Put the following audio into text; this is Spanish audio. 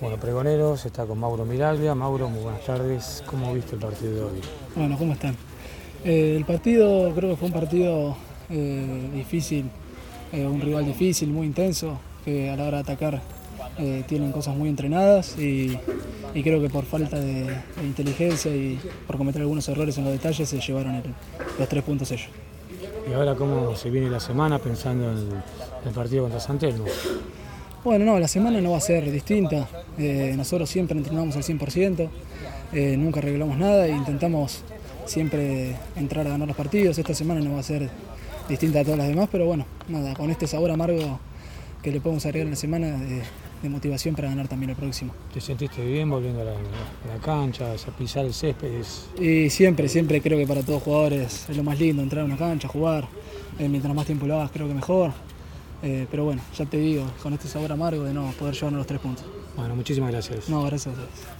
Bueno, Pregoneros está con Mauro Miraglia. Mauro, muy buenas tardes. ¿Cómo viste el partido de hoy? Bueno, ¿cómo están? El partido, creo que fue un partido difícil, un rival difícil, muy intenso, que a la hora de atacar tienen cosas muy entrenadas y creo que por falta de inteligencia y por cometer algunos errores en los detalles se llevaron los 3 puntos ellos. ¿Y ahora cómo se viene la semana pensando en el partido contra Santelmo? Bueno, no, la semana no va a ser distinta. Nosotros siempre entrenamos al 100%, nunca arreglamos nada e intentamos siempre entrar a ganar los partidos. Esta semana no va a ser distinta a todas las demás, pero bueno, nada, con este sabor amargo que le podemos agregar en la semana de motivación para ganar también el próximo. ¿Te sentiste bien volviendo a la cancha, a pisar el césped? Y siempre creo que para todos los jugadores es lo más lindo, entrar a una cancha, jugar, mientras más tiempo lo hagas creo que mejor. Pero bueno, ya te digo, con este sabor amargo de no poder llevarnos los 3 puntos. Bueno, muchísimas gracias. No, gracias a ustedes.